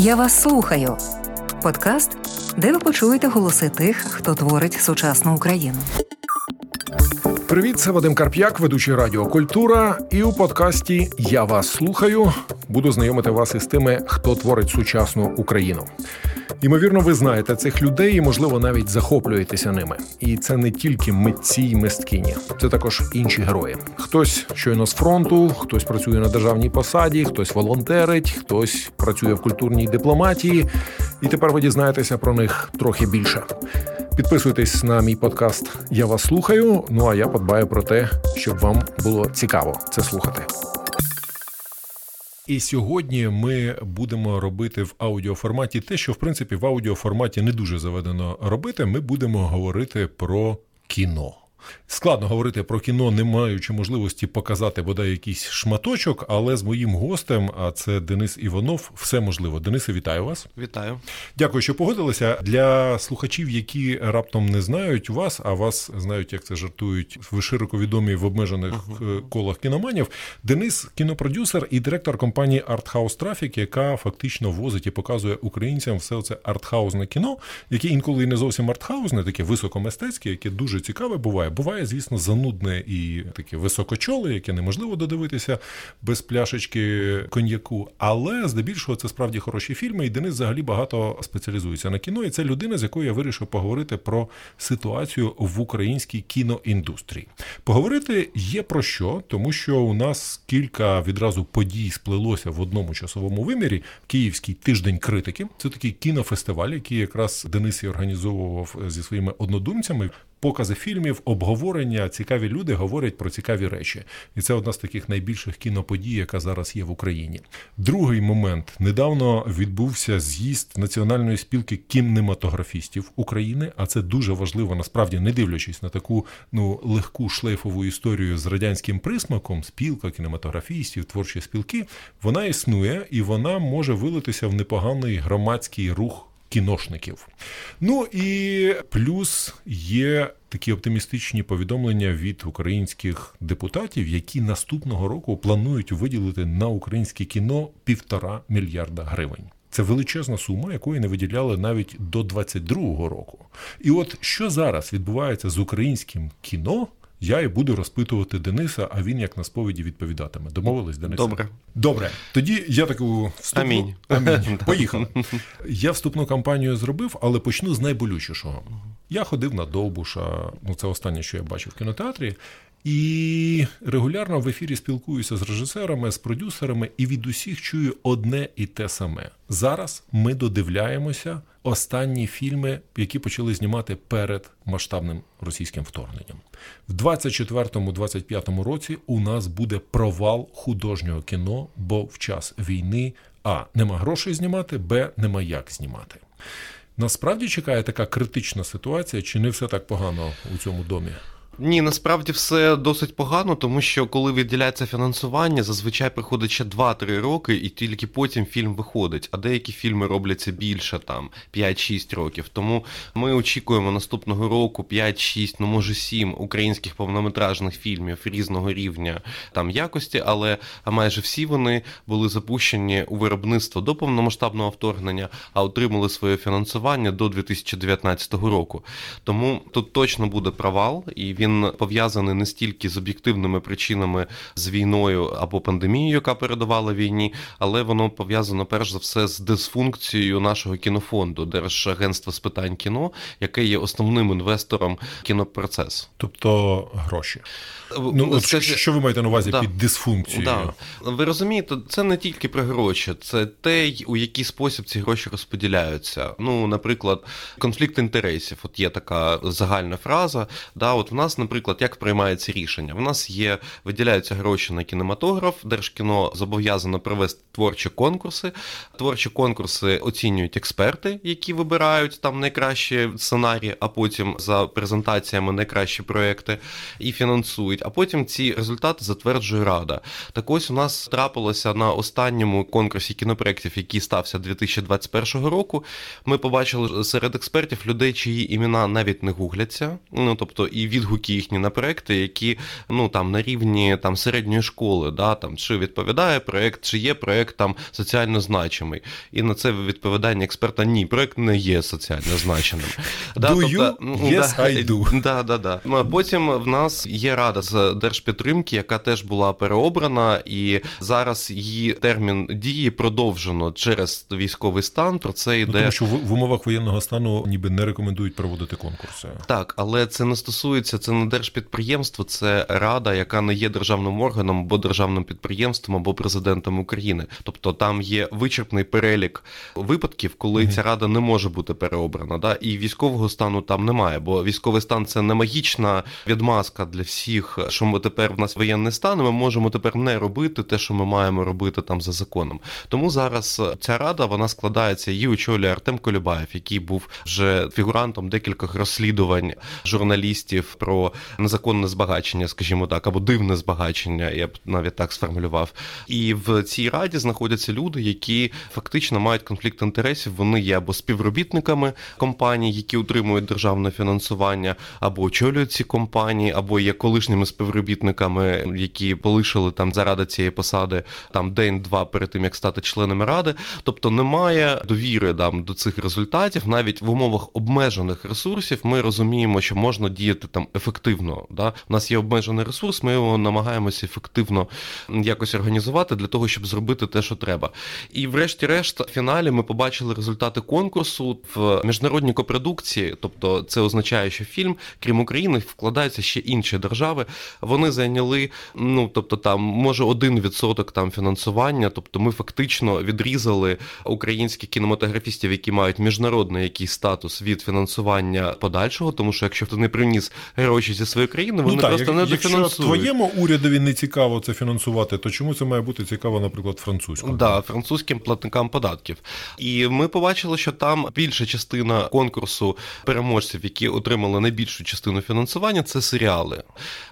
«Я вас слухаю» – подкаст, де ви почуєте голоси тих, хто творить сучасну Україну. Привіт, це Вадим Карп'як, ведучий Радіо Культура. І у подкасті «Я вас слухаю» буду знайомити вас із тими, хто творить сучасну Україну. Ймовірно, ви знаєте цих людей і, можливо, навіть захоплюєтеся ними. І це не тільки митці й мисткині. Це також інші герої. Хтось щойно з фронту, хтось працює на державній посаді, хтось волонтерить, хтось працює в культурній дипломатії. І тепер ви дізнаєтеся про них трохи більше. Підписуйтесь на мій подкаст «Я вас слухаю», ну а я подбаю про те, щоб вам було цікаво це слухати. І сьогодні ми будемо робити в аудіоформаті те, що, в принципі, в аудіоформаті не дуже заведено робити. Ми будемо говорити про кіно. Складно говорити про кіно, не маючи можливості показати, бодай, якийсь шматочок, але з моїм гостем, а це Денис Іванов, все можливо. Денисе, вітаю вас. Вітаю. Дякую, що погодилися. Для слухачів, які раптом не знають вас, а вас знають, як це жартують, ви широко відомі в обмежених колах кіноманів, Денис – кінопродюсер і директор компанії «Артхаус Трафік», яка фактично возить і показує українцям все це артхаузне кіно, яке інколи і не зовсім артхаузне, таке високомистецьке, яке дуже цікаве буває. Буває, звісно, занудне і таке високочоле, яке неможливо додивитися без пляшечки коньяку. Але, здебільшого, це справді хороші фільми, і Денис взагалі багато спеціалізується на кіно. І це людина, з якою я вирішив поговорити про ситуацію в українській кіноіндустрії. Поговорити є про що, тому що у нас кілька відразу подій сплелося в одному часовому вимірі. Київський тиждень критики. Це такий кінофестиваль, який якраз Денис і організовував зі своїми однодумцями. Покази фільмів, обговорення, цікаві люди говорять про цікаві речі. І це одна з таких найбільших кіноподій, яка зараз є в Україні. Другий момент. Недавно відбувся з'їзд Національної спілки кінематографістів України, а це дуже важливо, насправді, не дивлячись на таку легку шлейфову історію з радянським присмаком, спілка кінематографістів, творчі спілки, вона існує і вона може вилитися в непоганий громадський рух кіношників. Ну і плюс є такі оптимістичні повідомлення від українських депутатів, які наступного року планують виділити на українське кіно 1,5 мільярда гривень. Це величезна сума, якої не виділяли навіть до 2022 року. І от що зараз відбувається з українським кіно, я і буду розпитувати Дениса, а він як на сповіді відповідатиме. Домовились, Денисе? Добре. Тоді я таку вступну... Амінь. Поїхали. Я вступну кампанію зробив, але почну з найболючішого. Я ходив на Довбуша, це останнє, що я бачив в кінотеатрі, і регулярно в ефірі спілкуюся з режисерами, з продюсерами, і від усіх чую одне і те саме. Зараз ми додивляємося останні фільми, які почали знімати перед масштабним російським вторгненням. В 2024-2025 році у нас буде провал художнього кіно, бо в час війни а. нема грошей знімати, б. нема як знімати. Насправді чекає така критична ситуація, чи не все так погано у цьому домі? Ні, насправді все досить погано, тому що коли виділяється фінансування, зазвичай приходить ще 2-3 роки, і тільки потім фільм виходить, а деякі фільми робляться більше, 5-6 років. Тому ми очікуємо наступного року 5-6, 7 українських повнометражних фільмів різного рівня якості, але майже всі вони були запущені у виробництво до повномасштабного вторгнення, а отримали своє фінансування до 2019 року. Тому тут точно буде провал, і він пов'язаний не стільки з об'єктивними причинами, з війною або пандемією, яка передувала війні, але воно пов'язано перш за все з дисфункцією нашого кінофонду, Держагентства з питань кіно, яке є основним інвестором кінопроцесу. Тобто гроші. Що ви маєте на увазі під дисфункцією? Ви розумієте, це не тільки про гроші, це те, у який спосіб ці гроші розподіляються. Наприклад, конфлікт інтересів. От є така загальна фраза, от в нас, наприклад, як приймається рішення? В нас є, виділяються гроші на кінематограф, Держкіно зобов'язано провести творчі конкурси. Творчі конкурси оцінюють експерти, які вибирають найкращі сценарії, а потім за презентаціями найкращі проекти і фінансують. А потім ці результати затверджує Рада. Так ось у нас трапилося на останньому конкурсі кінопроєктів, який стався 2021 року. Ми побачили серед експертів людей, чиї імена навіть не гугляться, тобто і відгуки відгуки їхні на проекти, які, ну, там, на рівні там, середньої школи, да, там, чи відповідає проект, чи є проект там соціально значимий. І на це відповідання експерта: ні, проект не є соціально значеним. Да, do тобто, you? Yes, да, I do. Да, да, да. Потім в нас є рада з держпідтримки, яка теж була переобрана, і зараз її термін дії продовжено через військовий стан. Про це йде. Ну, тому що в умовах воєнного стану ніби не рекомендують проводити конкурси. Так, але це не стосується, це не держпідприємство, це рада, яка не є державним органом або державним підприємством, або президентом України. Тобто там є вичерпний перелік випадків, коли ця рада не може бути переобрана. Да? І військового стану там немає, бо військовий стан – це не магічна відмазка для всіх, що ми тепер, в нас воєнний стан, і ми можемо тепер не робити те, що ми маємо робити там за законом. Тому зараз ця рада, вона складається, її очолює Артем Колюбаєв, який був вже фігурантом декількох розслідувань журналістів про незаконне збагачення, скажімо так, або дивне збагачення, я б навіть так сформулював. І в цій раді знаходяться люди, які фактично мають конфлікт інтересів, вони є або співробітниками компаній, які утримують державне фінансування, або очолюють ці компанії, або є колишніми співробітниками, які полишили там заради цієї посади там день-два перед тим, як стати членами ради. Тобто немає довіри там до цих результатів. Навіть в умовах обмежених ресурсів ми розуміємо, що можна діяти там ефективно. Да? У нас є обмежений ресурс, ми його намагаємося ефективно якось організувати для того, щоб зробити те, що треба. І врешті-решт в фіналі ми побачили результати конкурсу в міжнародній копродукції, тобто це означає, що фільм, крім України, вкладаються ще інші держави. Вони зайняли, ну, тобто там, може, 1% там фінансування, тобто ми фактично відрізали українських кінематографістів, які мають міжнародний якийсь статус, від фінансування подальшого, тому що якщо ти не приніс гроші зі своєї країни, вони просто не дофінансують. Якщо твоєму урядові не цікаво це фінансувати, то чому це має бути цікаво, наприклад, французькому? Да, французьким платникам податків. І ми побачили, що там більша частина конкурсу переможців, які отримали найбільшу частину фінансування, це серіали.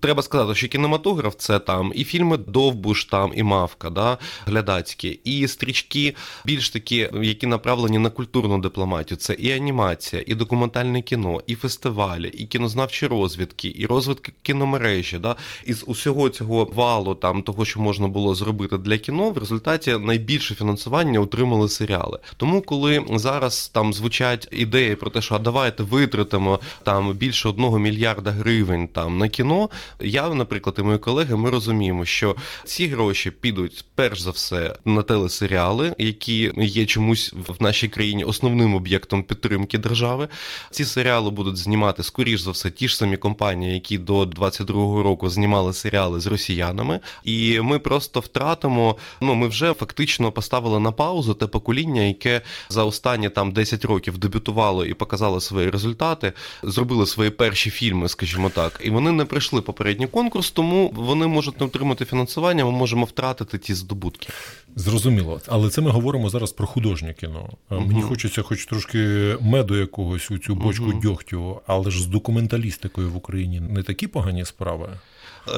Треба сказати, що кінематограф – це там і фільми «Довбуш», там і «Мавка», да, глядацькі, і стрічки більш такі, які направлені на культурну дипломатію. Це і анімація, і документальне кіно, і фестивалі, і кінознавчі розвідки, і розвитки кіномережі. Да? Із усього цього валу там, того, що можна було зробити для кіно, в результаті найбільше фінансування отримали серіали. Тому, коли зараз там звучать ідеї про те, що а давайте витратимо там більше 1 мільярда гривень там на кіно, я, наприклад, і мої колеги, ми розуміємо, що ці гроші підуть перш за все на телесеріали, які є чомусь в нашій країні основним об'єктом підтримки держави. Ці серіали будуть знімати, скоріш за все, ті ж самі компанії, які до 22-го року знімали серіали з росіянами. І ми просто втратимо, ну, ми вже фактично поставили на паузу те покоління, яке за останні там 10 років дебютувало і показало свої результати, зробили свої перші фільми, скажімо так. І вони не пройшли попередній конкурс, тому вони можуть не отримати фінансування, ми можемо втратити ті здобутки. Зрозуміло. Але це ми говоримо зараз про художнє кіно. Мені хочеться хоч трошки меду якогось у цю бочку дьогтю, але ж з документалістикою в Україні не такі погані справи.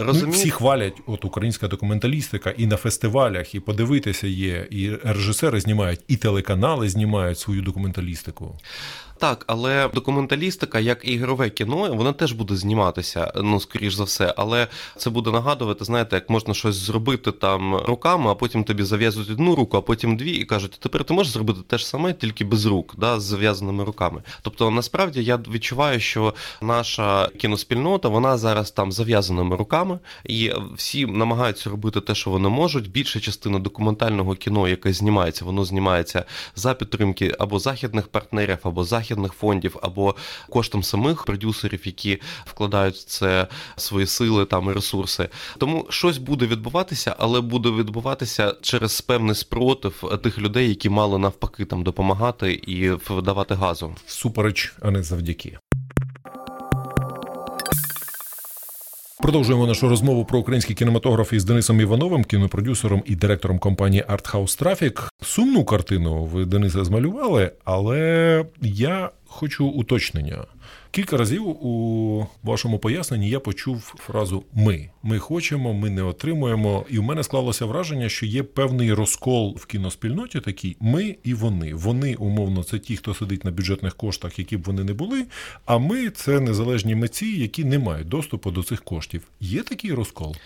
Ну, всі хвалять, от українська документалістика і на фестивалях, і подивитися є, і режисери знімають, і телеканали знімають свою документалістику. Так, але документалістика, як і ігрове кіно, вона теж буде зніматися, ну, скоріш за все, але це буде нагадувати, знаєте, як можна щось зробити там руками, а потім тобі зав'язують одну руку, а потім дві, і кажуть, тепер ти можеш зробити те ж саме, тільки без рук, да, з зав'язаними руками. Тобто, насправді, я відчуваю, що наша кіноспільнота, вона зараз там зав'язаними руками, і всі намагаються робити те, що вони можуть. Більша частина документального кіно, яке знімається, воно знімається за підтримки або західних партнерів, або західних фондів, або коштом самих продюсерів, які вкладають в це свої сили там і ресурси. Тому щось буде відбуватися, але буде відбуватися через певний спротив тих людей, які мали навпаки там допомагати і давати газу. Всупереч, а не завдяки. Продовжуємо нашу розмову про український кінематограф із Денисом Івановим, кінопродюсером і директором компанії «Артхаус Трафік». Сумну картину ви, Денисе, змалювали, але я Хочу уточнення. Кілька разів у вашому поясненні я почув фразу «ми». Ми хочемо, ми не отримуємо. І в мене склалося враження, що є певний розкол в кіноспільноті такий «ми» і «вони». Вони, умовно, це ті, хто сидить на бюджетних коштах, які б вони не були, а «ми» – це незалежні митці, які не мають доступу до цих коштів. Є такий розкол?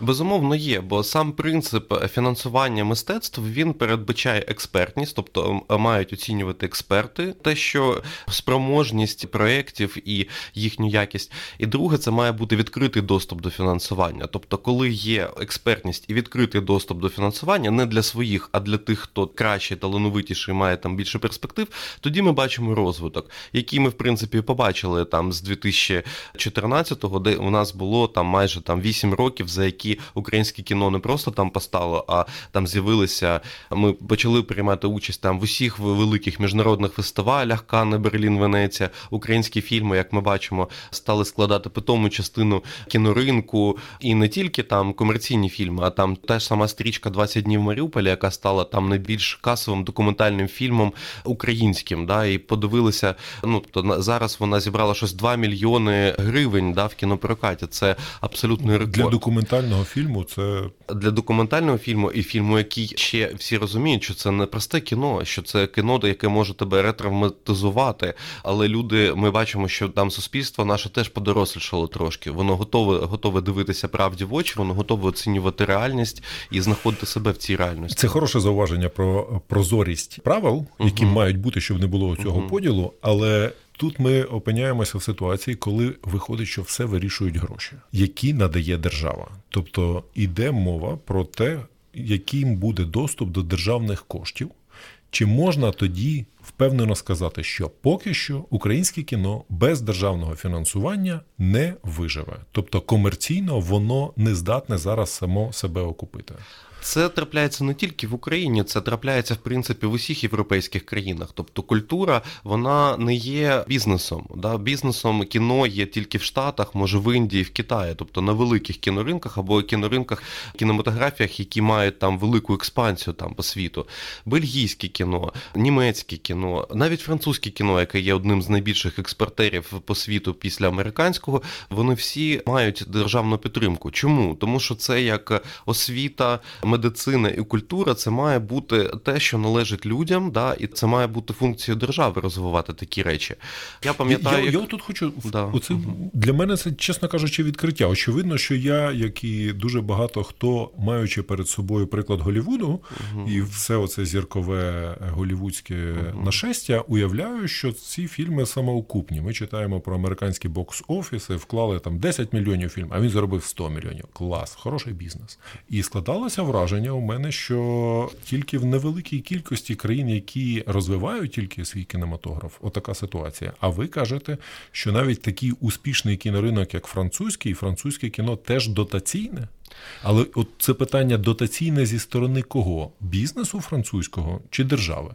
Безумовно, є, бо сам принцип фінансування мистецтв, він передбачає експертність, тобто мають оцінювати експерти, те, що спроможність проєктів і їхню якість. І друге, це має бути відкритий доступ до фінансування. Тобто, коли є експертність і відкритий доступ до фінансування, не для своїх, а для тих, хто кращий, талановитіший, має там більше перспектив, тоді ми бачимо розвиток, який ми, в принципі, побачили там з 2014-го, де у нас було там майже там 8 років, за які українське кіно не просто там постало, а там з'явилися, ми почали приймати участь там в усіх великих міжнародних фестивалях, Канни, Берлін, Венеція, українські фільми, як ми бачимо, стали складати питому частину кіноринку, і не тільки там комерційні фільми, а там та ж сама стрічка «20 днів Маріуполі», яка стала там найбільш касовим документальним фільмом українським, да, і подивилися, ну, то зараз вона зібрала щось 2 мільйони гривень, да, в кінопрокаті. Це абсолютний рекорд. Для документального фільму це... Для документального фільму і фільму, який ще всі розуміють, що це не просте кіно, що це кіно, яке може тебе ретравматизувати, але люди, ми бачимо, що там суспільство наше теж подорослішало трошки. Воно готове дивитися правді в очі, воно готове оцінювати реальність і знаходити себе в цій реальності. Це хороше зауваження про прозорість правил, які мають бути, щоб не було цього поділу, але... Тут ми опиняємося в ситуації, коли виходить, що все вирішують гроші, які надає держава. Тобто йде мова про те, яким буде доступ до державних коштів. Чи можна тоді впевнено сказати, що поки що українське кіно без державного фінансування не виживе? Тобто комерційно воно не здатне зараз само себе окупити. Це трапляється не тільки в Україні, це трапляється, в принципі, в усіх європейських країнах. Тобто культура, вона не є бізнесом. Да? Бізнесом кіно є тільки в Штатах, може в Індії, в Китаї. Тобто на великих кіноринках або кіноринках, кінематографіях, які мають там велику експансію там по світу. Бельгійське кіно, німецьке кіно, навіть французьке кіно, яке є одним з найбільших експортерів по світу після американського, вони всі мають державну підтримку. Чому? Тому що це як освіта, медицина і культура, це має бути те, що належить людям, да, і це має бути функцією держави розвивати такі речі. Я пам'ятаю... Я тут хочу... Да. Оце, для мене це, чесно кажучи, відкриття. Очевидно, що я, як і дуже багато хто, маючи перед собою приклад Голлівуду і все оце зіркове голлівудське нашестя, уявляю, що ці фільми самоокупні. Ми читаємо про американські бокс-офіси, вклали там 10 мільйонів фільм, а він заробив 100 мільйонів. Клас, хороший бізнес. І складалося враження у мене, що тільки в невеликій кількості країн, які розвивають тільки свій кінематограф, отака ситуація. А ви кажете, що навіть такий успішний кіноринок, як французький, і французьке кіно теж дотаційне? Але от це питання дотаційне зі сторони кого? Бізнесу французького чи держави?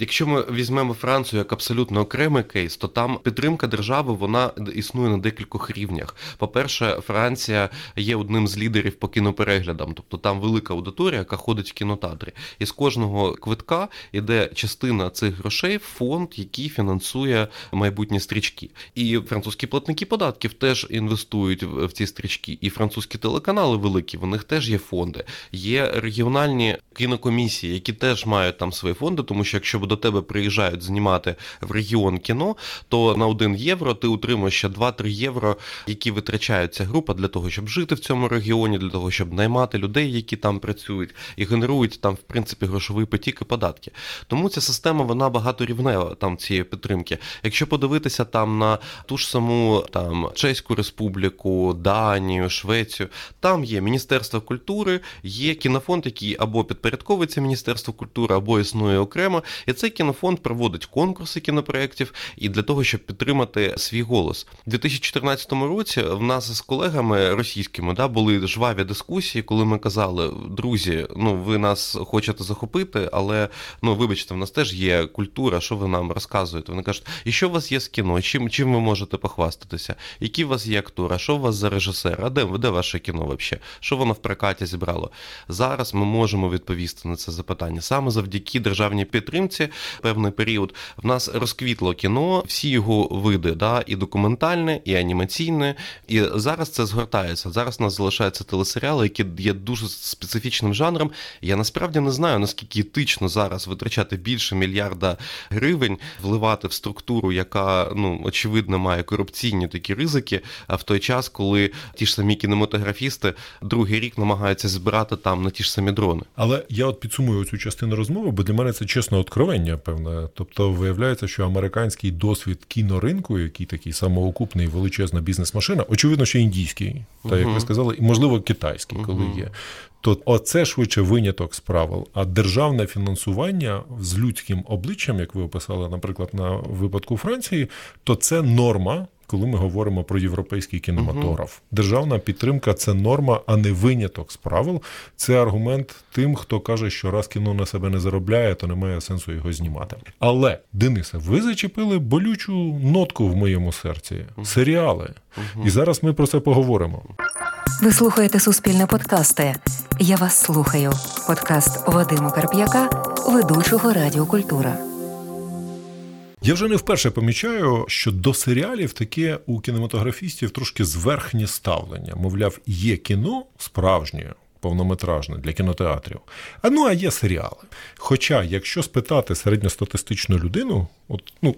Якщо ми візьмемо Францію як абсолютно окремий кейс, то там підтримка держави, вона існує на декількох рівнях. По-перше, Франція є одним з лідерів по кінопереглядам, тобто там велика аудиторія, яка ходить в кінотеатри. І з кожного квитка йде частина цих грошей в фонд, який фінансує майбутні стрічки. І французькі платники податків теж інвестують в ці стрічки. І французькі телеканали великі, в них теж є фонди. Є регіональні кінокомісії, які теж мають там свої фонди, тому що якщо до тебе приїжджають знімати в регіон кіно, то на 1 євро ти утримуєш ще 2-3 євро, які витрачає ця група для того, щоб жити в цьому регіоні, для того, щоб наймати людей, які там працюють, і генерують там, в принципі, грошовий потік і податки. Тому ця система, вона багаторівнева там цієї підтримки. Якщо подивитися там на ту ж саму там Чеську Республіку, Данію, Швецію, там є Міністерство культури, є кінофонд, який або підпорядковується Міністерству культури, або існує окремо. І цей кінофонд проводить конкурси кінопроєктів і для того, щоб підтримати свій голос. У 2014 році в нас з колегами російськими, да, були жваві дискусії, коли ми казали: друзі, ну ви нас хочете захопити, але, ну вибачте, в нас теж є культура, що ви нам розказуєте? Вони кажуть: і що у вас є з кіно? Чим ви можете похвастатися? Які у вас є актори? Що у вас за режисер? А де ваше кіно вообще? Що воно в прокаті зібрало? Зараз ми можемо відповісти на це запитання. Саме завдяки державній підтримці році, певний період, в нас розквітло кіно, всі його види, да, і документальне, і анімаційне. І зараз це згортається. Зараз у нас залишаються телесеріали, які є дуже специфічним жанром. Я насправді не знаю, наскільки етично зараз витрачати більше мільярда гривень, вливати в структуру, яка, ну, очевидно, має корупційні такі ризики, в той час, коли ті ж самі кінематографісти другий рік намагаються збирати там на ті ж самі дрони. Але я от підсумую цю частину розмови, бо для мене це чесно откровення, певне. Тобто виявляється, що американський досвід кіноринку, який такий самоокупний, величезна бізнес-машина, очевидно, що індійський, та, як ви сказали, і, можливо, китайський, коли є. То оце швидше виняток з правил. А державне фінансування з людським обличчям, як ви описали, наприклад, на випадку Франції, то це норма, коли ми говоримо про європейський кінематограф. Державна підтримка – це норма, а не виняток з правил. Це аргумент тим, хто каже, що раз кіно на себе не заробляє, то немає сенсу його знімати. Але, Денисе, ви зачепили болючу нотку в моєму серці. Серіали. І зараз ми про це поговоримо. Ви слухаєте Суспільне подкасти. Я вас слухаю. Подкаст Вадима Карп'яка, ведучого Радіо Культура. Я вже не вперше помічаю, що до серіалів таке у кінематографістів трошки зверхнє ставлення. Мовляв, є кіно справжнє, повнометражне для кінотеатрів, а є серіали. Хоча, якщо спитати середньостатистичну людину,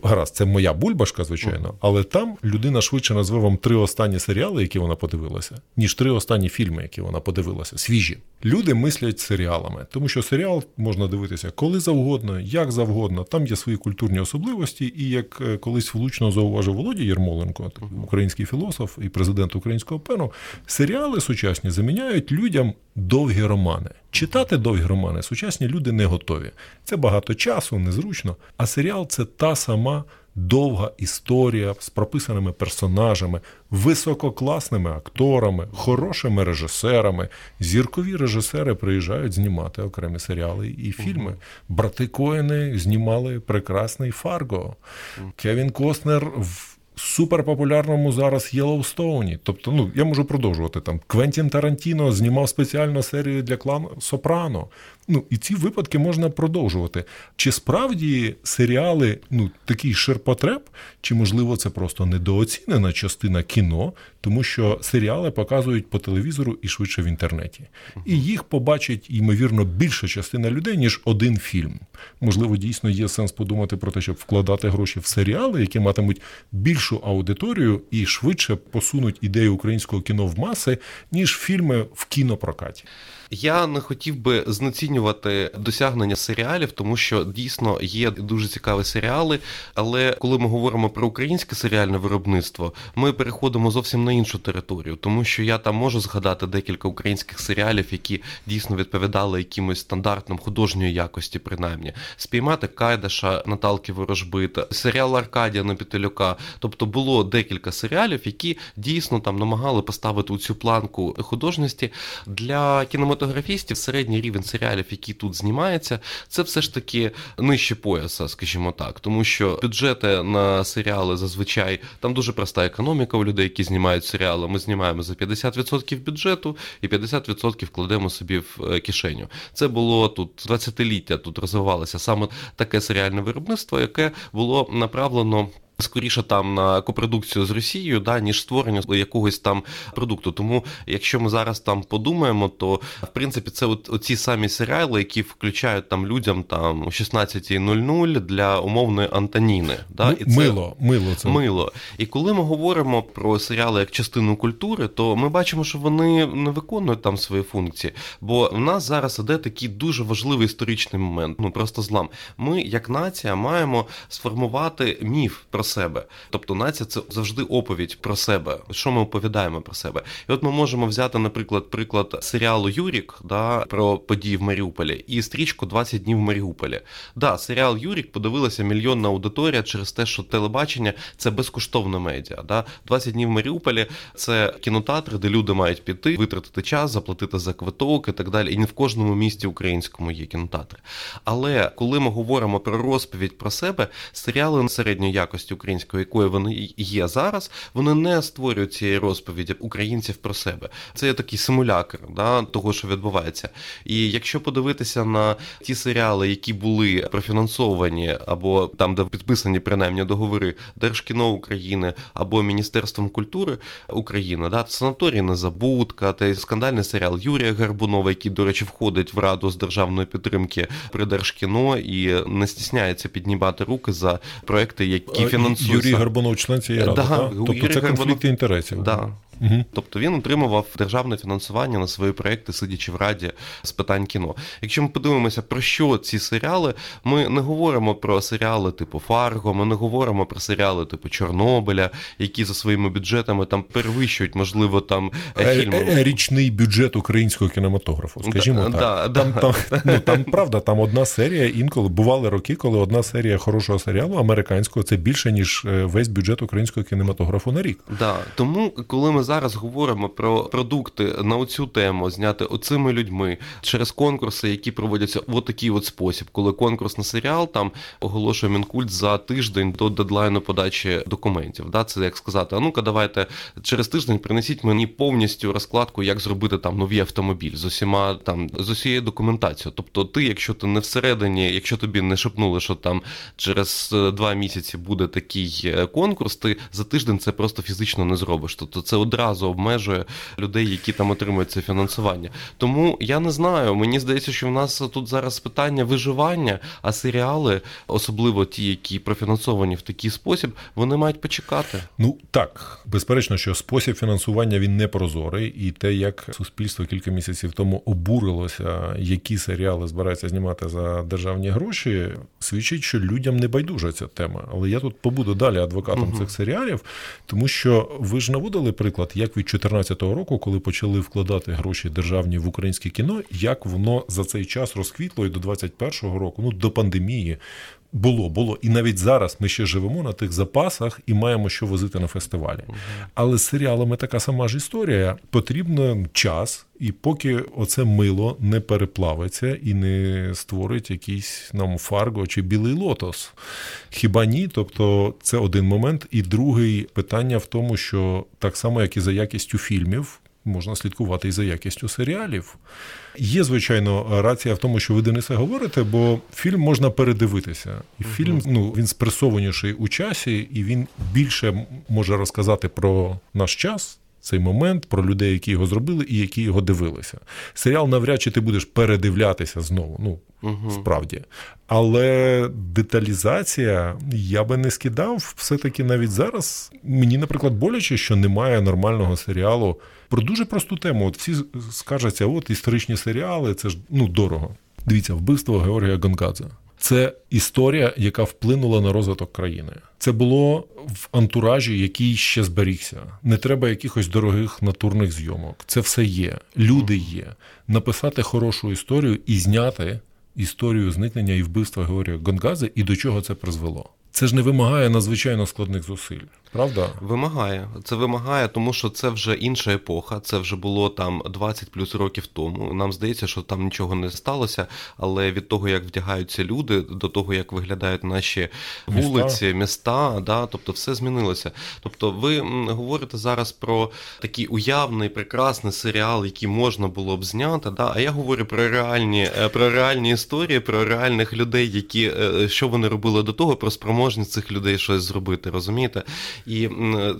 гаразд, це моя бульбашка, звичайно, але там людина швидше назве вам 3 останні серіали, які вона подивилася, ніж 3 останні фільми, які вона подивилася, свіжі. Люди мислять серіалами, тому що серіал можна дивитися коли завгодно, як завгодно, там є свої культурні особливості, і як колись влучно зауважив Володя Єрмоленко, український філософ і президент українського ПЕНу, серіали сучасні заміняють людям довгі романи. Читати довгі романи сучасні люди не готові. Це багато часу, незручно, а серіал – це та сама довга історія з прописаними персонажами, висококласними акторами, хорошими режисерами. Зіркові режисери приїжджають знімати окремі серіали і фільми. Брати Коени знімали прекрасний «Фарго». Кевін Костнер в суперпопулярному зараз «Єлловстоуні». Тобто, я можу продовжувати там. Квентін Тарантіно знімав спеціальну серію для «Клан Сопрано». І ці випадки можна продовжувати. Чи справді серіали такий ширпотреб, чи, можливо, це просто недооцінена частина кіно, тому що серіали показують по телевізору і швидше в інтернеті. І їх побачить, ймовірно, більша частина людей, ніж один фільм. Можливо, дійсно є сенс подумати про те, щоб вкладати гроші в серіали, які матимуть більшу аудиторію і швидше посунуть ідею українського кіно в маси, ніж фільми в кінопрокаті. Я не хотів би знецінювати досягнення серіалів, тому що дійсно є дуже цікаві серіали, але коли ми говоримо про українське серіальне виробництво, ми переходимо зовсім на іншу територію, тому що я там можу згадати декілька українських серіалів, які дійсно відповідали якимось стандартам художньої якості, принаймні. «Спіймати Кайдаша» Наталки Ворожбит, серіал Аркадія Пітелюка. Тобто було декілька серіалів, які дійсно там намагали поставити у цю планку художності. Для кінематографістів середній рівень серіалів, який тут знімається, це все ж таки нижче пояса, скажімо так. Тому що бюджети на серіали зазвичай, там дуже проста економіка у людей, які знімають серіали. Ми знімаємо за 50% бюджету і 50% кладемо собі в кишеню. Це було тут 20-ліття, тут розвивалося саме таке серіальне виробництво, яке було направлено скоріше там на копродукцію з Росією, да, ніж створення якогось там продукту. Тому, якщо ми зараз там подумаємо, то, в принципі, це оці самі серіали, які включають там людям там о 16:00 для умовної Антоніни. Да? І це... Мило. І коли ми говоримо про серіали як частину культури, то ми бачимо, що вони не виконують там свої функції. Бо в нас зараз іде такий дуже важливий історичний момент, просто злам. Ми, як нація, маємо сформувати міф про себе. Тобто нація – це завжди оповідь про себе, що ми оповідаємо про себе. І от ми можемо взяти, наприклад, приклад серіалу «Юрік», да, про події в Маріуполі, і стрічку «20 днів Маріуполі». Да, серіал «Юрік» подивилася мільйонна аудиторія через те, що телебачення – це безкоштовне медіа. Да. «20 днів Маріуполі» – це кінотеатр, де люди мають піти, витратити час, заплатити за квиток і так далі. І не в кожному місті українському є кінотеатр. Але коли ми говоримо про розповідь про себе, серіали середньої якості українською, якою вони є зараз, вони не створюють цієї розповіді українців про себе. Це є такий симулякр, да, того, що відбувається. І якщо подивитися на ті серіали, які були профінансовані, або там, де підписані принаймні договори Держкіно України або Міністерством культури України, да, санаторій Незабудка, та скандальний серіал Юрія Горбунова, який, до речі, входить в Раду з державної підтримки при Держкіно і не стісняється піднімати руки за проекти, які фінансуються. Юрій Горбунов член цієї ради, так? Тобто Юрій це конфлікти інтересів. Да. Угу. Тобто він отримував державне фінансування на свої проекти, сидячи в Раді з питань кіно. Якщо ми подивимося, про що ці серіали, ми не говоримо про серіали типу «Фарго», ми не говоримо про серіали типу «Чорнобиля», які за своїми бюджетами там перевищують, можливо, там фільми. Річний бюджет українського кінематографу, скажімо так. Там, правда, там одна серія, інколи, бували роки, коли одна серія хорошого серіалу американського, це більше, ніж весь бюджет українського кінематографу на рік. Да. Тому, коли ми зараз говоримо про продукти на оцю тему, зняти оцими людьми, через конкурси, які проводяться в отакий от спосіб, коли конкурс на серіал там оголошує Мінкульт за тиждень до дедлайну подачі документів. Да? Це як сказати, а ну-ка давайте через тиждень принесіть мені повністю розкладку, як зробити там новий автомобіль з усіма там, з усією документацією. Тобто ти, якщо ти не всередині, якщо тобі не шепнули, що там через 2 місяці буде такий конкурс, ти за тиждень це просто фізично не зробиш. Тобто це одразу обмежує людей, які там отримують це фінансування. Тому я не знаю, мені здається, що в нас тут зараз питання виживання, а серіали, особливо ті, які профінансовані в такий спосіб, вони мають почекати. Ну так, безперечно, що спосіб фінансування він не прозорий, і те, як суспільство кілька місяців тому обурилося, які серіали збираються знімати за державні гроші, свідчить, що людям не байдужа ця тема. Але я тут побуду далі адвокатом цих серіалів, тому що ви ж наводили приклад, як від 2014 року, коли почали вкладати гроші державні в українське кіно, як воно за цей час розквітло і до 2021 року, ну до пандемії, було. І навіть зараз ми ще живемо на тих запасах і маємо що возити на фестивалі. Але з серіалами така сама ж історія. Потрібен час, і поки оце мило не переплавиться і не створить якийсь нам Фарго чи Білий лотос. Хіба ні? Тобто це один момент. І другий питання в тому, що так само, як і за якістю фільмів, можна слідкувати і за якістю серіалів. Є, звичайно, рація в тому, що ви, Денисе, говорите, бо фільм можна передивитися. І фільм, ну, він спресованіший у часі, і він більше може розказати про наш час, цей момент, про людей, які його зробили і які його дивилися. Серіал навряд чи ти будеш передивлятися знову, ну, справді. Але деталізація, я би не скидав, все-таки навіть зараз. Мені, наприклад, боляче, що немає нормального серіалу про дуже просту тему. От всі скажуться, от історичні серіали, це ж, ну, дорого. Дивіться, вбивство Георгія Гонгадзе. Це історія, яка вплинула на розвиток країни. Це було в антуражі, який ще зберігся. Не треба якихось дорогих натурних зйомок. Це все є. Люди є. Написати хорошу історію і зняти історію зникнення і вбивства Георгія Гонгадзе і до чого це призвело. Це ж не вимагає надзвичайно складних зусиль, правда? Вимагає. Це вимагає, тому що це вже інша епоха, це вже було там 20 плюс років тому. Нам здається, що там нічого не сталося, але від того, як вдягаються люди, до того, як виглядають наші вулиці, міста, да, тобто все змінилося. Тобто ви говорите зараз про такий уявний, прекрасний серіал, який можна було б зняти, да? А я говорю про реальні історії, про реальних людей, які, що вони робили до того, про спроможність цих людей щось зробити, розумієте? І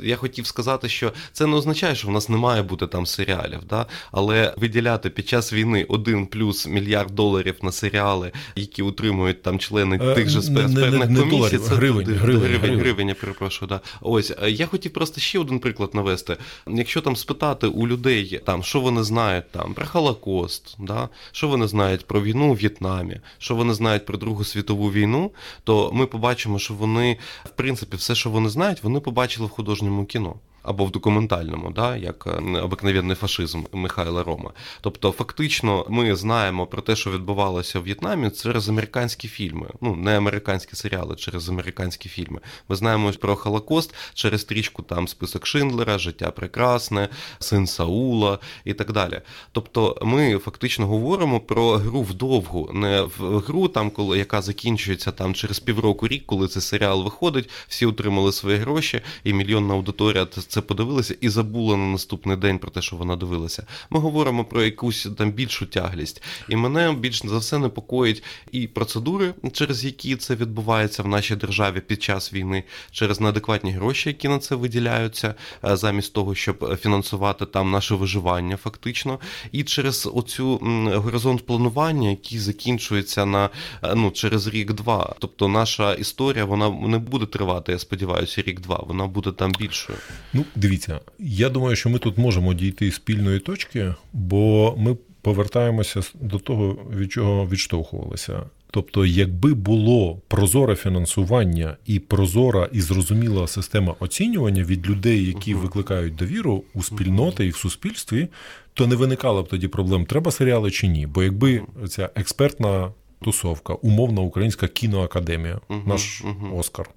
я хотів сказати, що це не означає, що в нас не має бути там серіалів, да? Але виділяти під час війни 1+ мільярд доларів на серіали, які утримують там члени тих же спецперних комісій, це гривень, я перепрошую, да. Ось, я хотів просто ще один приклад навести. Якщо там спитати у людей, там, що вони знають там про Холокост, да? Що вони знають про війну у В'єтнамі, що вони знають про Другу світову війну, то ми побачимо, що вони, в принципі, все, що вони знають, вони побачили в художньому кіно. або в документальному, да, як «Обикновенний фашизм» Михайла Рома. Тобто, фактично, ми знаємо про те, що відбувалося в В'єтнамі через американські фільми. Ну, не американські серіали, через американські фільми. Ми знаємо про Холокост через стрічку там «Список Шиндлера», «Життя прекрасне», «Син Саула» і так далі. Тобто, ми фактично говоримо про гру вдовгу, не в гру, там, коли, яка закінчується там через півроку-рік, коли цей серіал виходить, всі отримали свої гроші, і мільйонна аудиторія це подивилася і забула на наступний день про те, що вона дивилася. Ми говоримо про якусь там більшу тяглість. І мене більш за все непокоїть і процедури, через які це відбувається в нашій державі під час війни, через неадекватні гроші, які на це виділяються, замість того, щоб фінансувати там наше виживання фактично, і через оцю горизонт планування, який закінчується на, ну, через рік-два. Тобто наша історія, вона не буде тривати, я сподіваюся, рік-два, вона буде там більшою. Ну, дивіться, я думаю, що ми тут можемо дійти спільної точки, бо ми повертаємося до того, від чого відштовхувалися. Тобто, якби було прозоре фінансування і прозора і зрозуміла система оцінювання від людей, які викликають довіру у спільноти і в суспільстві, то не виникало б тоді проблем, треба серіали чи ні. Бо якби ця експертна тусовка, умовна українська кіноакадемія, наш Оскар,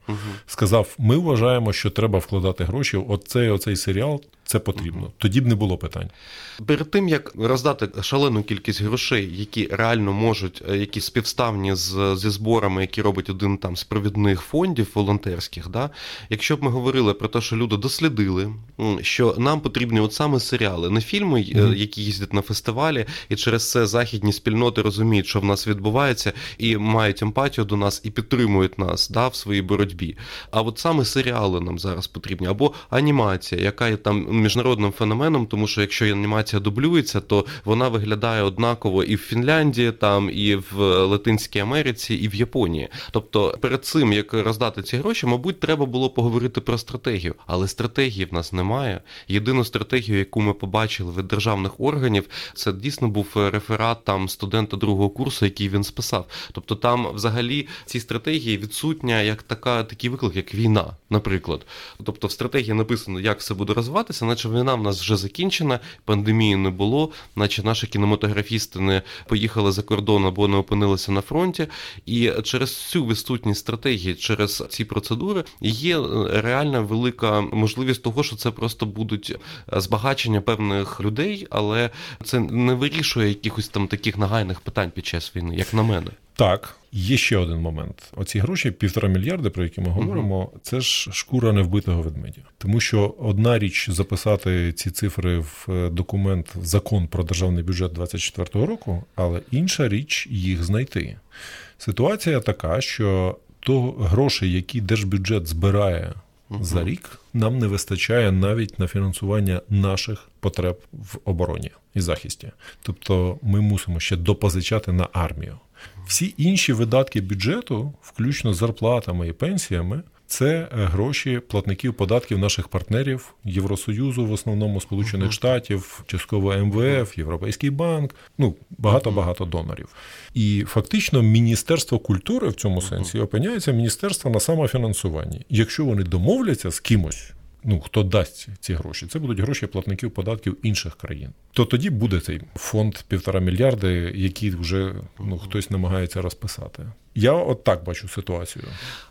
сказав, ми вважаємо, що треба вкладати гроші, оцей серіал, це потрібно. Тоді б не було питань. Перед тим, як роздати шалену кількість грошей, які реально можуть, які співставні зі зборами, які робить один там з провідних фондів волонтерських, да, якщо б ми говорили про те, що люди дослідили, що нам потрібні от саме серіали, не фільми, які їздять на фестивалі, і через це західні спільноти розуміють, що в нас відбувається, і мають емпатію до нас, і підтримують нас, да, в своїй боротьбі. А от саме серіали нам зараз потрібні, або анімація, яка є там міжнародним феноменом, тому що якщо анімація дублюється, то вона виглядає однаково і в Фінляндії, там, і в Латинській Америці, і в Японії. Тобто перед цим, як роздати ці гроші, мабуть, треба було поговорити про стратегію. Але стратегії в нас немає. Єдину стратегію, яку ми побачили від державних органів, це дійсно був реферат там студента другого курсу, який він списав. Тобто там взагалі ці стратегії відсутня як такий виклик, як війна, наприклад. Тобто в стратегії написано, як все буде розвиватися, наче війна в нас вже закінчена, пандемії не було, наче наші кінематографісти не поїхали за кордон або не опинилися на фронті. І через цю відсутність стратегії, через ці процедури є реальна велика можливість того, що це просто будуть збагачення певних людей, але це не вирішує якихось там таких нагальних питань під час війни, як на мене. Так, є ще один момент. Оці гроші, 1,5 мільярда, про які ми говоримо, це ж шкура невбитого ведмедя. Тому що одна річ записати ці цифри в документ, в закон про державний бюджет 2024 року, але інша річ їх знайти. Ситуація така, що то гроші, які держбюджет збирає за рік, нам не вистачає навіть на фінансування наших потреб в обороні і захисті. Тобто ми мусимо ще допозичати на армію. Всі інші видатки бюджету, включно з зарплатами і пенсіями, це гроші платників податків наших партнерів Євросоюзу, в основному Сполучених Штатів, частково МВФ, Європейський банк, ну, багато-багато донорів. І фактично Міністерство культури в цьому сенсі опиняється Міністерство на самофінансуванні. Якщо вони домовляться з кимось, ну, хто дасть ці гроші, це будуть гроші платників податків інших країн. То тоді буде цей фонд 1,5 мільярда, який вже хтось намагається розписати. Я от так бачу ситуацію.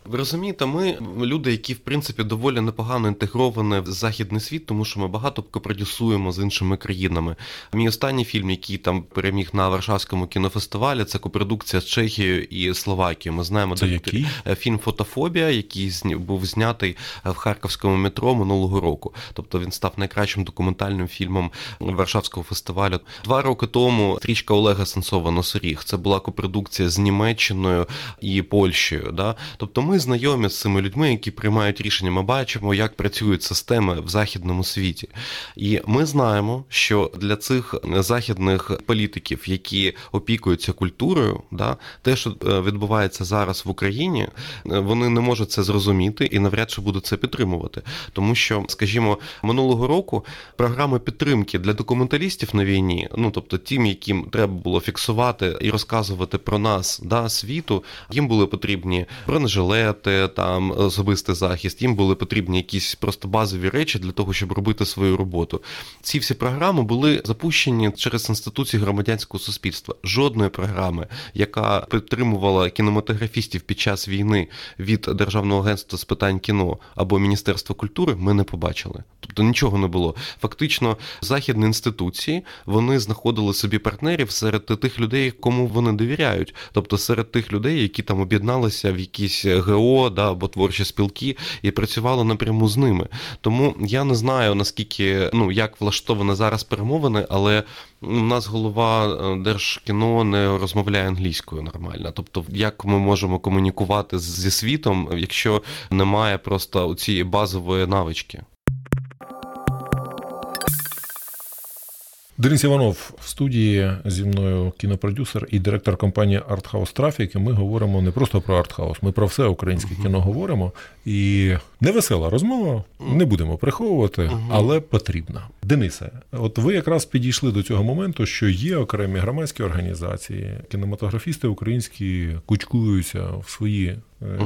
Ви розумієте, ми люди, які, в принципі, доволі непогано інтегровані в західний світ, тому що ми багато копродюсуємо з іншими країнами. Мій останній фільм, який там переміг на Варшавському кінофестивалі, це копродукція з Чехією і Словакією. Ми знаємо, це який? Фільм «Фотофобія», який був знятий в харківському метро минулого року. Тобто він став найкращим документальним фільмом Варшавського фестивалю. 2 роки тому стрічка Олега Сенцова «Носоріг». Це була копродукція з Німеччиною і Польщею, да? Тобто ми знайомі з цими людьми, які приймають рішення, ми бачимо, як працюють системи в західному світі. І ми знаємо, що для цих західних політиків, які опікуються культурою, да, те, що відбувається зараз в Україні, вони не можуть це зрозуміти і навряд чи будуть це підтримувати. Тому що, скажімо, минулого року програми підтримки для документалістів на війні, ну, тобто тим, яким треба було фіксувати і розказувати про нас, да, світу, активістів, їм були потрібні бронежилети, там особистий захист, їм були потрібні якісь просто базові речі для того, щоб робити свою роботу. Ці всі програми були запущені через інституції громадянського суспільства. Жодної програми, яка підтримувала кінематографістів під час війни від Державного агентства з питань кіно або Міністерства культури, ми не побачили. Тобто нічого не було. Фактично, західні інституції, вони знаходили собі партнерів серед тих людей, кому вони довіряють. Тобто серед тих людей, які там об'єдналися в якісь ГО, да, або творчі спілки і працювали напряму з ними. Тому я не знаю, наскільки, як влаштовано зараз перемовини, але у нас голова Держкіно не розмовляє англійською нормально. Тобто, як ми можемо комунікувати зі світом, якщо немає просто цієї базової навички? Денис Іванов в студії, зі мною кінопродюсер і директор компанії «Артхаус Трафік». І ми говоримо не просто про артхаус, ми про все українське кіно говоримо. І невесела розмова, не будемо приховувати, але потрібна. Денисе, от ви якраз підійшли до цього моменту, що є окремі громадські організації, кінематографісти українські кучкуються в свої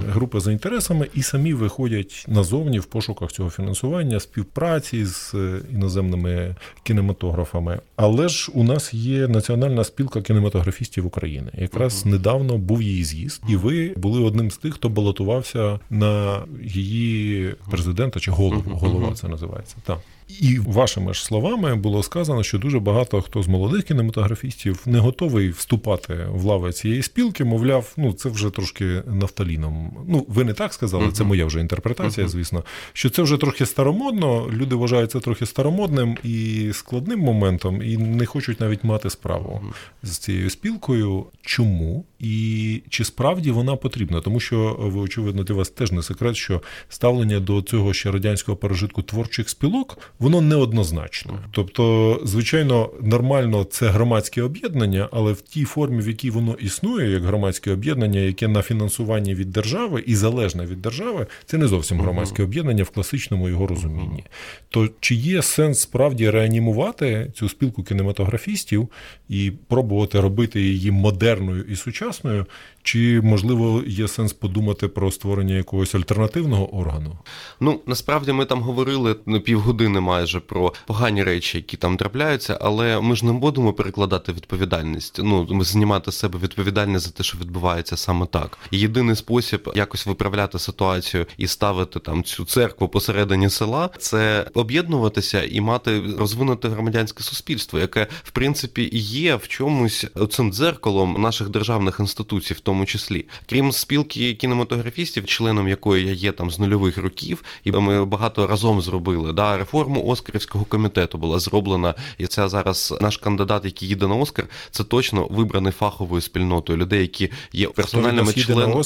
групи за інтересами і самі виходять назовні в пошуках цього фінансування, співпраці з іноземними кінематографами. Але ж у нас є Національна спілка кінематографістів України. Якраз недавно був її з'їзд, і ви були одним з тих, хто балотувався на її президента чи голову. Голова це називається. Так. І вашими ж словами було сказано, що дуже багато хто з молодих кінематографістів не готовий вступати в лави цієї спілки, мовляв, це вже трошки нафталіном. Ви не так сказали, це моя вже інтерпретація, звісно, що це вже трохи старомодно, люди вважають це трохи старомодним і складним моментом, і не хочуть навіть мати справу з цією спілкою. Чому? І чи справді вона потрібна? Тому що, ви, очевидно, для вас теж не секрет, що ставлення до цього ще радянського пережитку творчих спілок воно неоднозначне. Тобто, звичайно, нормально це громадське об'єднання, але в тій формі, в якій воно існує, як громадське об'єднання, яке на фінансуванні від держави і залежне від держави, це не зовсім громадське об'єднання в класичному його розумінні. То чи є сенс справді реанімувати цю спілку кінематографістів і пробувати робити її модерною і сучасною, чи, можливо, є сенс подумати про створення якогось альтернативного органу? Насправді ми там говорили півгодини майже про погані речі, які там трапляються, але ми ж не будемо перекладати відповідальність, знімати з себе відповідальність за те, що відбувається саме так. І єдиний спосіб якось виправляти ситуацію і ставити там цю церкву посередині села, це об'єднуватися і мати розвинуте громадянське суспільство, яке, в принципі, і є в чомусь цим дзеркалом наших державних інституцій, в тому числі. Крім спілки кінематографістів, членом якої я є там з нульових років, і ми багато разом зробили, реформу Оскарівського комітету була зроблена, і це зараз наш кандидат, який їде на Оскар, це точно вибраний фаховою спільнотою людей, які є персональними членами.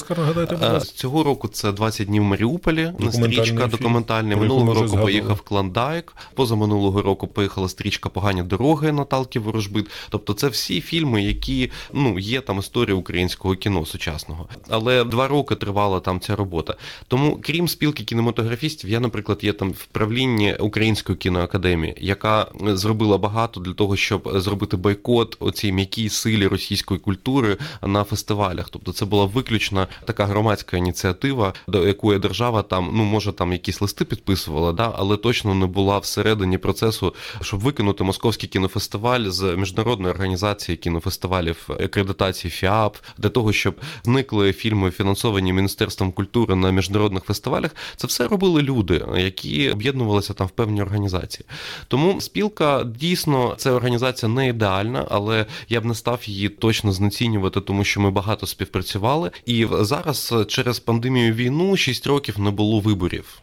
Цього року це 20 днів Маріуполі, стрічка документальна. Минулого року поїхав Клондайк, позаминулого року поїхала стрічка Погані дороги Наталки Ворожбит. Тобто це всі фільми, які, є там історія українського кіно сучасного. Але 2 роки тривала там ця робота. Тому, крім спілки кінематографістів, я, наприклад, є там в правлінні Української кіноакадемії, яка зробила багато для того, щоб зробити бойкот оцій м'якій силі російської культури на фестивалях. Тобто це була виключно така громадська ініціатива, до якої держава там, може там якісь листи підписувала, але точно не була всередині процесу, щоб викинути Московський кінофестиваль з міжнародної організації кінофестивалів, акредитації ФІАП, для того, щоб зникли фільми, фінансовані Міністерством культури на міжнародних фестивалях. Це все робили люди, які об'єднувалися там в певні організації. Тому спілка, дійсно, це організація не ідеальна, але я б не став її точно знецінювати, тому що ми багато співпрацювали. І зараз через пандемію війну 6 років не було виборів.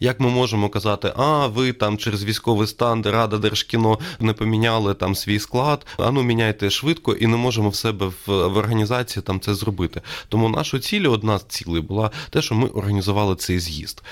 Як ми можемо казати, ви там через військовий стан, Рада Держкіно не поміняли там свій склад, міняйте швидко, і не можемо в себе в організації там це зробити. Тому наша ціль, одна з цілей була те, що ми організували цей з'їзд.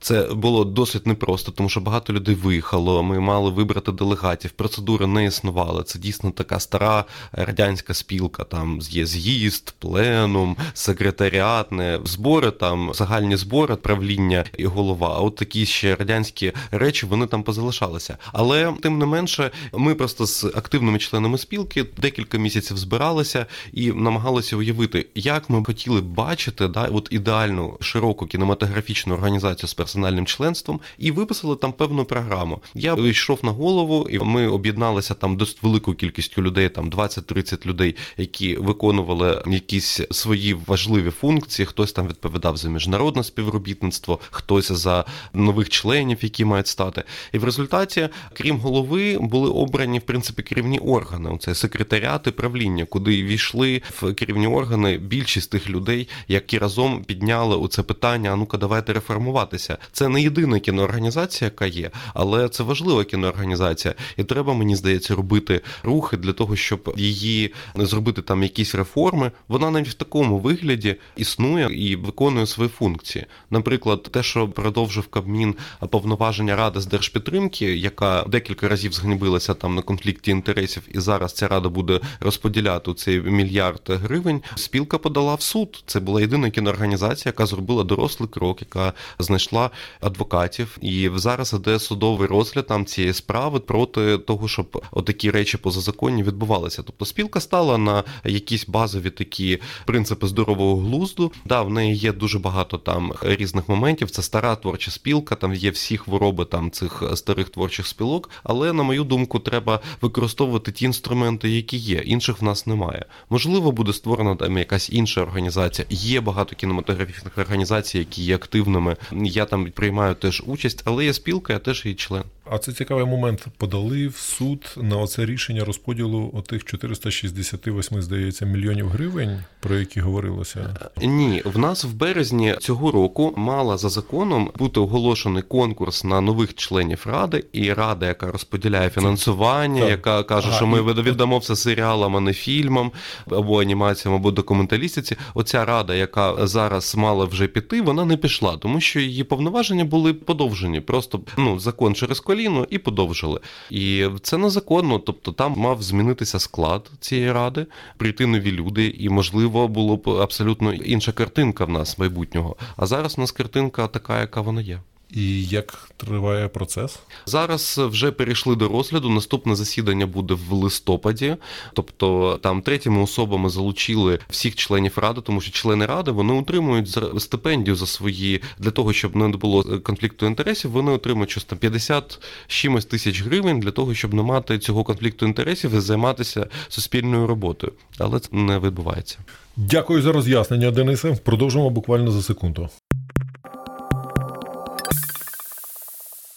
Це було досить непросто, тому що багато людей виїхало, ми мали вибрати делегатів, процедури не існували. Це дійсно така стара радянська спілка, там є з'їзд, пленум, секретаріатне, збори там, загальні збори, правління і голова. А от такі ще радянські речі, вони там позалишалися. Але, тим не менше, ми просто з активними членами спілки декілька місяців збиралися і намагалися уявити, почути, як ми б хотіли бачити от ідеальну широку кінематографічну організацію з персональним членством, і виписали там певну програму. Я йшов на голову, і ми об'єдналися там досить великою кількістю людей, там 20-30 людей, які виконували якісь свої важливі функції, хтось там відповідав за міжнародне співробітництво, хтось за нових членів, які мають стати. І в результаті, крім голови, були обрані, в принципі, керівні органи, це секретаріати правління, куди війшли в керівні органи більшість тих людей, які разом підняли оце питання, а ну-ка давайте реформуватися. Це не єдина кіноорганізація, яка є, але це важлива кіноорганізація. І треба, мені здається, робити рухи для того, щоб її зробити там якісь реформи. Вона навіть в такому вигляді існує і виконує свої функції. Наприклад, те, що продовжив Кабмін повноваження Ради з держпідтримки, яка декілька разів зганьбилася там на конфлікті інтересів, і зараз ця рада буде розподіляти цей $1 мільярд гривень, спілка подала в суд. Це була єдина кіноорганізація, яка зробила дорослий крок, яка знайшла адвокатів. І зараз іде судовий розгляд там цієї справи проти того, щоб отакі речі позазаконні відбувалися. Тобто спілка стала на якісь базові такі принципи здорового глузду. Да, в неї є дуже багато там різних моментів. Це стара творча спілка, там є всі хвороби там цих старих творчих спілок. Але, на мою думку, треба використовувати ті інструменти, які є. Інших в нас немає. Можливо, буде створена там якась інша організація. Є багато кінематографічних організацій, які є активними. Я там приймаю теж участь, але я спілка, я теж її член. А це цікавий момент. Подали в суд на оце рішення розподілу отих 468, здається, мільйонів гривень, про які говорилося? Ні. В нас в березні цього року мала за законом бути оголошений конкурс на нових членів Ради, і Рада, яка розподіляє фінансування, так, яка каже, що ми віддамо все серіалам, а не фільмам, або анімаціям, або документалістиці. Оця Рада, яка зараз мала вже піти, вона не пішла, тому що її повноваження були подовжені. Просто закон через коліно і подовжили. І це незаконно, тобто там мав змінитися склад цієї ради, прийти нові люди, і, можливо, було б абсолютно інша картинка в нас майбутнього. А зараз у нас картинка така, яка вона є. І як триває процес? Зараз вже перейшли до розгляду. Наступне засідання буде в листопаді. Тобто там третіми особами залучили всіх членів Ради, тому що члени Ради, вони отримують стипендію за свої, для того, щоб не було конфлікту інтересів, вони отримують щось там 50 чимось тисяч гривень для того, щоб не мати цього конфлікту інтересів і займатися суспільною роботою. Але це не відбувається. Дякую за роз'яснення, Денисе. Продовжимо буквально за секунду.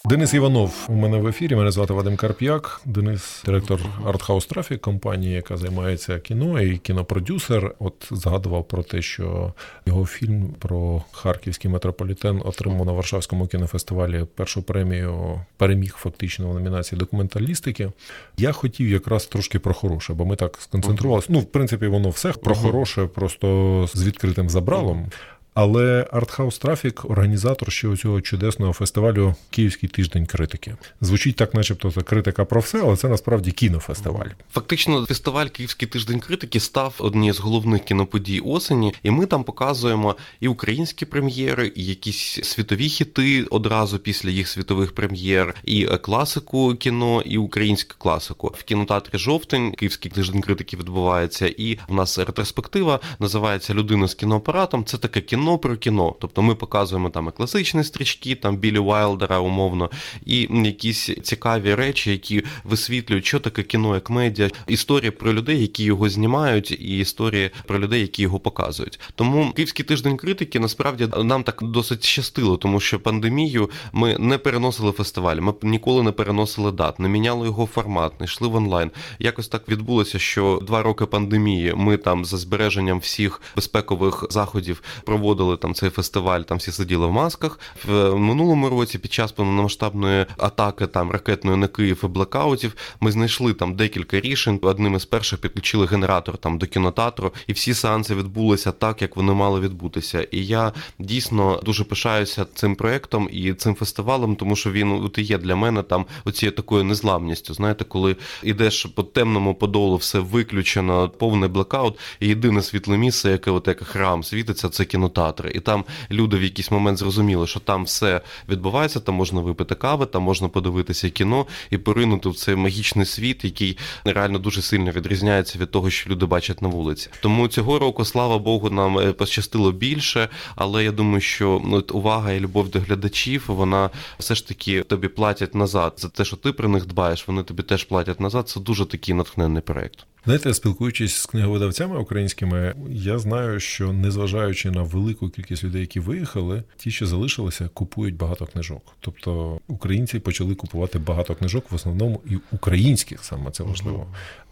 Денис Іванов у мене в ефірі, мене звати Вадим Карп'як. Денис – директор Артхаус Трафік, компанії, яка займається кіно, і кінопродюсер. От згадував про те, що його фільм про харківський метрополітен отримав на Варшавському кінофестивалі першу премію, переміг фактично в номінації документалістики. Я хотів якраз трошки про хороше, бо ми так сконцентрувалися. В принципі, воно все про хороше, просто з відкритим забралом. Але Артхаус Трафік – організатор ще цього чудесного фестивалю «Київський тиждень критики». Звучить так, начебто, це критика про все, але це насправді кінофестиваль. Фактично, фестиваль «Київський тиждень критики» став однією з головних кіноподій осені, і ми там показуємо і українські прем'єри, і якісь світові хіти одразу після їх світових прем'єр, і класику кіно, і українську класику. В кінотеатрі «Жовтень» «Київський тиждень критики» відбувається, і в нас ретроспектива, називається «Людина з кіноапаратом». Це таке кіно про кіно. Тобто ми показуємо там і класичні стрічки, там Біллі Уайлдера умовно, і якісь цікаві речі, які висвітлюють, що таке кіно як медіа, історії про людей, які його знімають, і історії про людей, які його показують. Тому Київський тиждень критики насправді нам так досить щастило, тому що пандемію ми не переносили фестиваль, ми ніколи не переносили дат, не міняли його формат, не йшли в онлайн. Якось так відбулося, що 2 роки пандемії ми там за збереженням всіх безпекових заходів проводили там цей фестиваль, там всі сиділи в масках. В минулому році під час повномасштабної атаки там ракетної на Київ і блекаутів ми знайшли там декілька рішень. Одним із перших підключили генератор там до кінотеатру, і всі сеанси відбулися так, як вони мали відбутися. І я дійсно дуже пишаюся цим проектом і цим фестивалем, тому що він от і є для мене там оцією такою незламністю. Знаєте, коли йдеш по темному подолу, все виключено, повний блекаут, і єдине світле місце, яке от як храм світиться, це кінотеатр. кінотеатри. І там люди в якийсь момент зрозуміли, що там все відбувається, там можна випити кави, там можна подивитися кіно і поринути в цей магічний світ, який реально дуже сильно відрізняється від того, що люди бачать на вулиці. Тому цього року, слава Богу, нам пощастило більше, але я думаю, що увага і любов до глядачів, вона все ж таки тобі платять назад. За те, що ти про них дбаєш, вони тобі теж платять назад. Це дуже такий натхненний проєкт. Знаєте, спілкуючись з книговидавцями українськими, я знаю, що незважаючи на велику кількість людей, які виїхали, ті, що залишилися, купують багато книжок. Тобто українці почали купувати багато книжок, в основному і українських, саме це важливо.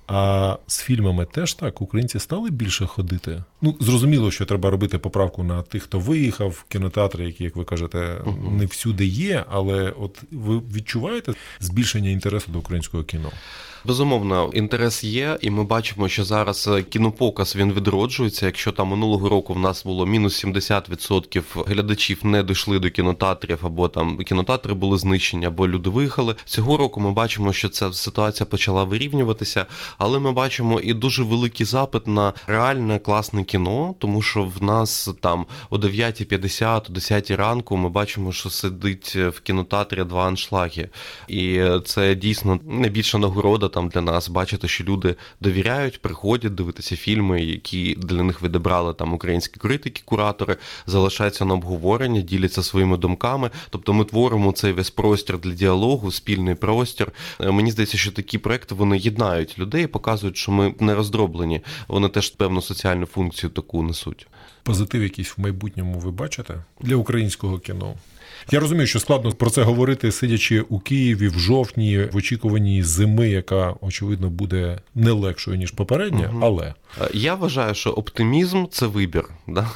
А з фільмами теж так, українці стали більше ходити. Ну, зрозуміло, що треба робити поправку на тих, хто виїхав, кінотеатри, які, як ви кажете, не всюди є, але от ви відчуваєте збільшення інтересу до українського кіно? Безумовно, інтерес є, і ми бачимо, що зараз кінопоказ, він відроджується. Якщо там минулого року в нас було мінус 70% глядачів не дійшли до кінотеатрів, або там кінотеатри були знищені, або люди виїхали. Цього року ми бачимо, що ця ситуація почала вирівнюватися, але ми бачимо і дуже великий запит на реальне класне кіно, тому що в нас там о 9:50, о 10 ранку ми бачимо, що сидить в кінотеатрі 2 аншлаги. І це дійсно найбільша нагорода там для нас, бачити, що люди довіряють, приходять дивитися фільми, які для них відібрали там українські критики, куратори, залишаються на обговорення, діляться своїми думками. Тобто ми творимо цей весь простір для діалогу, спільний простір. Мені здається, що такі проекти, вони єднають людей, показують, що ми не роздроблені. Вони теж певну соціальну функцію таку несуть. Позитив якийсь в майбутньому ви бачите для українського кіно? Я розумію, що складно про це говорити, сидячи у Києві в жовтні, в очікуванні зими, яка, очевидно, буде не легшою, ніж попередня, але... Я вважаю, що оптимізм – це вибір. Да?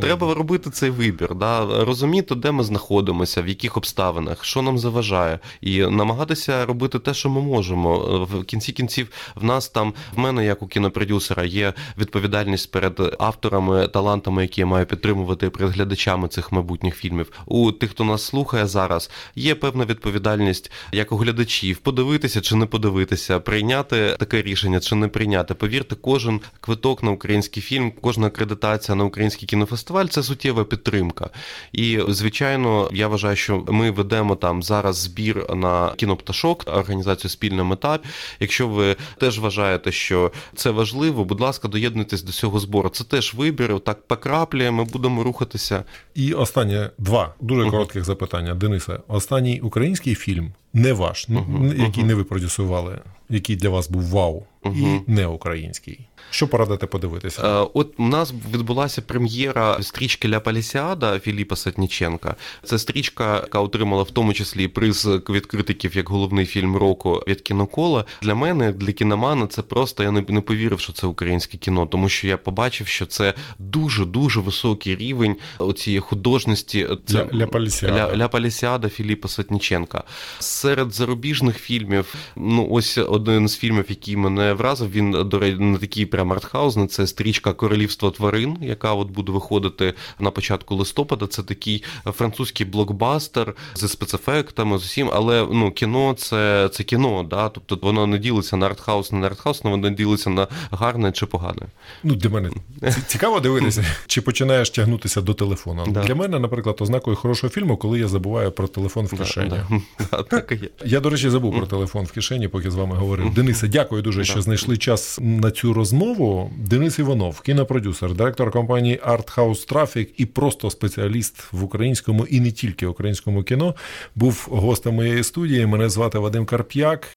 Треба робити цей вибір, да? Розуміти, де ми знаходимося, в яких обставинах, що нам заважає, і намагатися робити те, що ми можемо. В кінці кінців в нас там, в мене, як у кінопродюсера, є відповідальність перед авторами, талантами, які я маю підтримувати, перед глядачами цих майбутніх фільмів. У тих, хто нас слухає зараз, є певна відповідальність, як у глядачів, подивитися чи не подивитися, прийняти таке рішення чи не прийняти. Повірте, кожен квиток на український фільм, кожна акредитація на український кінофестиваль – це суттєва підтримка. І, звичайно, я вважаю, що ми ведемо там зараз збір на кінопташок, організацію «Спільна мета». Якщо ви теж вважаєте, що це важливо, будь ласка, доєднуйтесь до цього збору. Це теж вибір, так по краплі ми будемо рухатися. І останнє два дуже коротких запитання. Денисе, останній український фільм, не ваш, який не ви продюсували, який для вас був вау, і не український. Що порадите подивитися? От у нас відбулася прем'єра стрічки «Ля Палісіада» Філіпа Сатніченка. Це стрічка, яка отримала в тому числі приз від критиків як головний фільм року від Кінокола. Для мене, для кіномана, це просто, я не повірив, що це українське кіно, тому що я побачив, що це дуже-дуже високий рівень оцієї художності. Це «Ля Палісіада» Філіпа Сатніченка. Серед зарубіжних фільмів, ну ось один з фільмів, який мене вразив, він, до речі, не такий прям артхаусний, це стрічка «Королівство тварин», яка от буде виходити на початку листопада. Це такий французький блокбастер зі спецефектами, з усім, але ну кіно це кіно, да? Тобто воно не ділиться на артхаус, не на артхаус, але воно ділиться на гарне чи погане. Ну, для мене цікаво дивитися, чи починаєш тягнутися до телефона. Да. Для мене, наприклад, ознакою хорошого фільму, коли я забуваю про телефон в кишені. Я, до речі, забув про телефон в кишені, поки з вами говорив. Денисе, дякую дуже, що знайшли час на цю розмову. Денис Іванов, кінопродюсер, директор компанії «Артхаус Трафік» і просто спеціаліст в українському і не тільки українському кіно, був гостем моєї студії. Мене звати Вадим Карп'як.